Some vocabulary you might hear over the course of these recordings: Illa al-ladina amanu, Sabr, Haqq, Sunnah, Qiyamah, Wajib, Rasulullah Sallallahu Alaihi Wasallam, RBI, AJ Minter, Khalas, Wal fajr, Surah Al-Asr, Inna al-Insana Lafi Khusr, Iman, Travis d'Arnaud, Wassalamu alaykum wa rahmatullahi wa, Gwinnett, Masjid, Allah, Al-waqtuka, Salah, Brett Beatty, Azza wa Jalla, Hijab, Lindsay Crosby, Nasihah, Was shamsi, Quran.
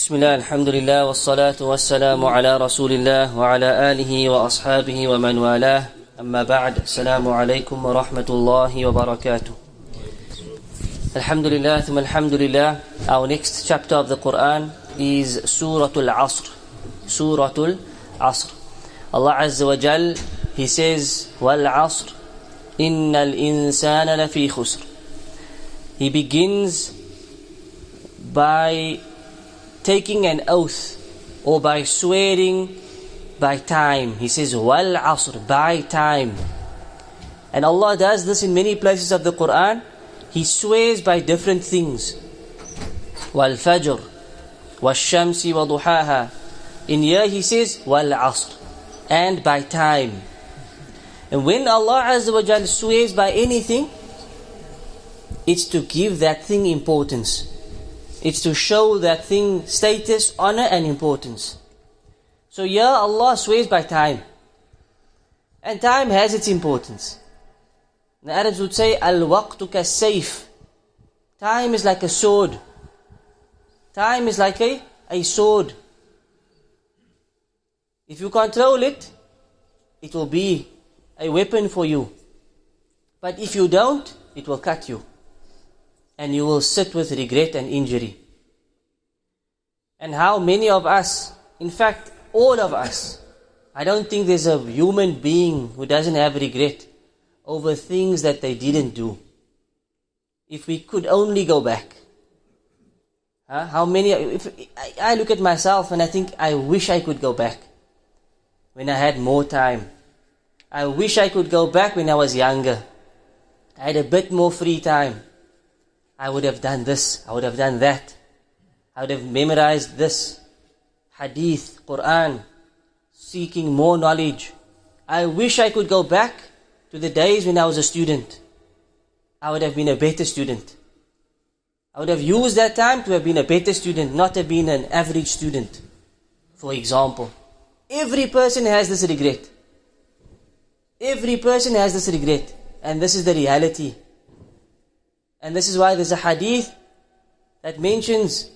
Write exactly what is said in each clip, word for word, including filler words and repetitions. Bismillah, alhamdulillah, wassalatu wassalamu ala rasulillah wa ala alihi wa ashabihi wa man walah. Amma ba'd, assalamu alaykum wa rahmatullahi wa barakatuh. Alhamdulillah, thumma alhamdulillah. Our next chapter of the Quran is Surah Al-Asr. Surah Al-Asr. Allah Azza wa Jalla, He says, Wal Asr, Inna al-Insana Lafi Khusr. He begins by taking an oath, or by swearing by time. He says, Wal Asr, by time. And Allah does this in many places of the Quran. He swears by different things. Wal fajr, was shamsi, wa duhaha. In here He says, Wal Asr, and by time. And when Allah Azza wa Jalla swears by anything, it's to give that thing importance. It's to show that thing status, honor, and importance. So here Allah swears by time. And time has its importance. The Arabs would say, Al-waqtuka sayf. Time is like a sword. Time is like a, a sword. If you control it, it will be a weapon for you. But if you don't, it will cut you. And you will sit with regret and injury. And how many of us, in fact, all of us, I don't think there's a human being who doesn't have regret over things that they didn't do. If we could only go back. Huh? How many, if I look at myself and I think, I wish I could go back when I had more time. I wish I could go back when I was younger. I had a bit more free time. I would have done this, I would have done that. I would have memorized this, Hadith, Quran, seeking more knowledge. I wish I could go back to the days when I was a student. I would have been a better student. I would have used that time to have been a better student, not have been an average student, for example. Every person has this regret. Every person has this regret. And this is the reality. And this is why there's a hadith that mentions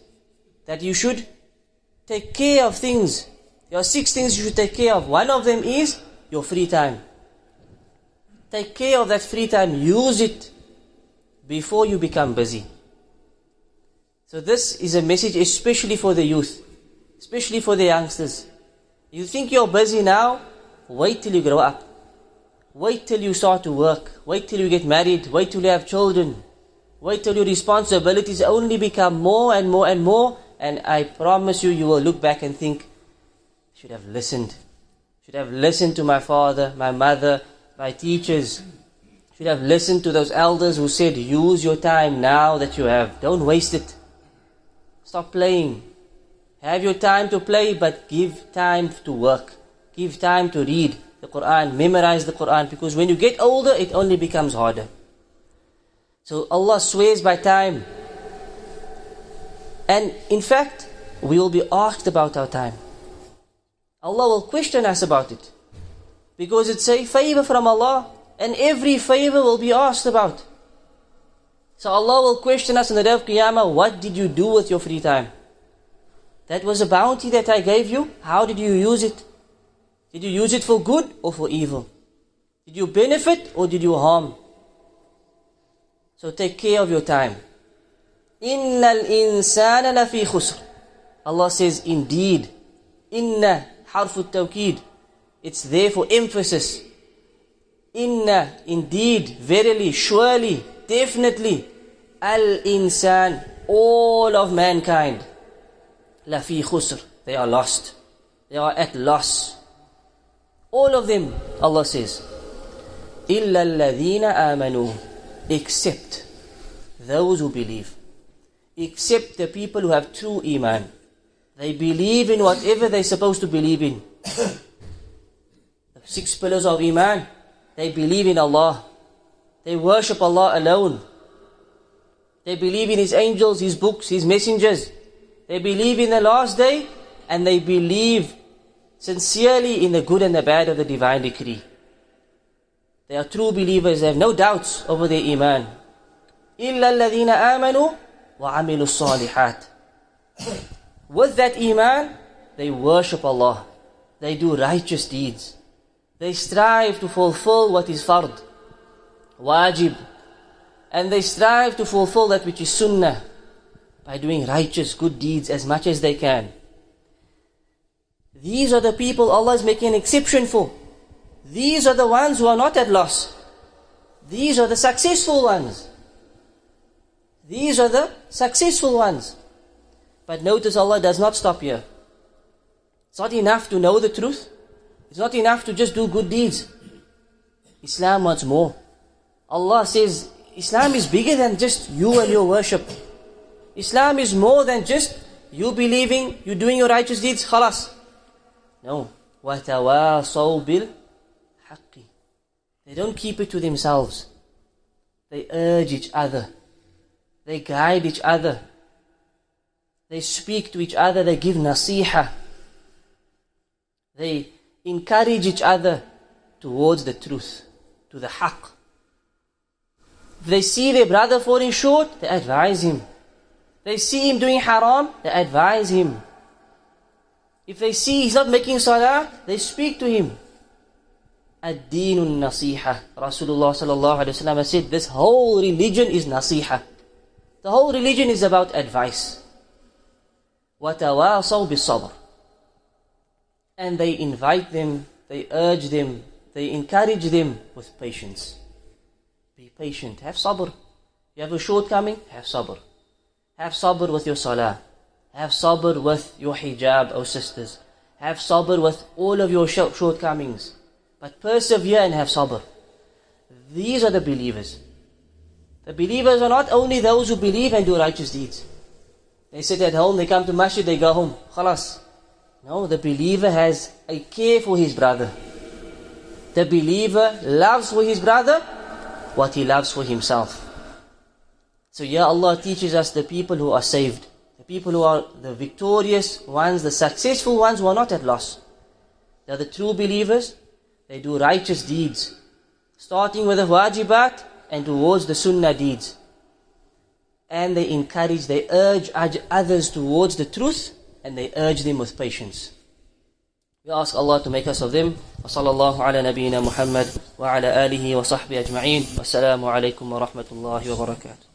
that you should take care of things. There are six things you should take care of. One of them is your free time. Take care of that free time. Use it before you become busy. So this is a message especially for the youth, especially for the youngsters. You think you're busy now, wait till you grow up. Wait till you start to work. Wait till you get married. Wait till you have children. Wait till your responsibilities only become more and more and more. And I promise you, you will look back and think, I should have listened. Should have listened to my father, my mother, my teachers. Should have listened to those elders who said, use your time now that you have. Don't waste it. Stop playing. Have your time to play, but give time to work. Give time to read the Quran. Memorize the Quran. Because when you get older, it only becomes harder. So Allah swears by time. And in fact, we will be asked about our time. Allah will question us about it. Because it's a favor from Allah. And every favor will be asked about. So Allah will question us on the day of Qiyamah. What did you do with your free time? That was a bounty that I gave you. How did you use it? Did you use it for good or for evil? Did you benefit or did you harm? So take care of your time. Inna al-Insana Lafi Khusr. Allah says, indeed. Inna, Harf al-tawkid. It's there for emphasis. Inna, indeed, verily, surely, definitely. Al Insan, all of mankind. Lafi Khusr. They are lost. They are at loss. All of them, Allah says. Illa al-ladina amanu. Except those who believe. Except the people who have true Iman. They believe in whatever they're supposed to believe in. The six pillars of Iman. They believe in Allah. They worship Allah alone. They believe in His angels, His books, His messengers. They believe in the last day. And they believe sincerely in the good and the bad of the divine decree. They are true believers. They have no doubts over their Iman. إِلَّا الَّذِينَ آمَنُوا وَعَمِلُوا الصَّالِحَاتِ With that Iman, they worship Allah. They do righteous deeds. They strive to fulfill what is Fard, Wajib. And they strive to fulfill that which is Sunnah by doing righteous, good deeds as much as they can. These are the people Allah is making an exception for. These are the ones who are not at loss. These are the successful ones. These are the successful ones. But notice Allah does not stop here. It's not enough to know the truth. It's not enough to just do good deeds. Islam wants more. Allah says, Islam is bigger than just you and your worship. Islam is more than just you believing, you doing your righteous deeds, khalas. No. Watawasaw bil haqqi. They don't keep it to themselves. They urge each other. They guide each other. They speak to each other. They give nasihah. They encourage each other towards the truth, to the haqq. If they see their brother falling short, they advise him. They see him doing haram, they advise him. If they see he's not making salah, they speak to him. Al Dinul Nasihah. Rasulullah Sallallahu Alaihi Wasallam said, this whole religion is nasihah. The whole religion is about advice. Watawasaw bis sabr. And they invite them, they urge them, they encourage them with patience. Be patient, have sabr. You have a shortcoming, have sabr. Have sabr with your salah. Have sabr with your hijab, O sisters. Have sabr with all of your shortcomings. But persevere and have sabr. These are the believers. The believers are not only those who believe and do righteous deeds. They sit at home, they come to masjid, they go home. Khalas. No, the believer has a care for his brother. The believer loves for his brother what he loves for himself. So yeah, Allah teaches us the people who are saved. The people who are the victorious ones, the successful ones who are not at loss. They are the true believers. They do righteous deeds. Starting with the wajibat and towards the sunnah deeds. And they encourage, they urge others towards the truth. And they urge them with patience. We ask Allah to make us of them. Sallallahu ala nabina Muhammad wa ala alihi wa sahbi ajma'in. Wassalamu alaykum wa rahmatullahi wa barakatuh.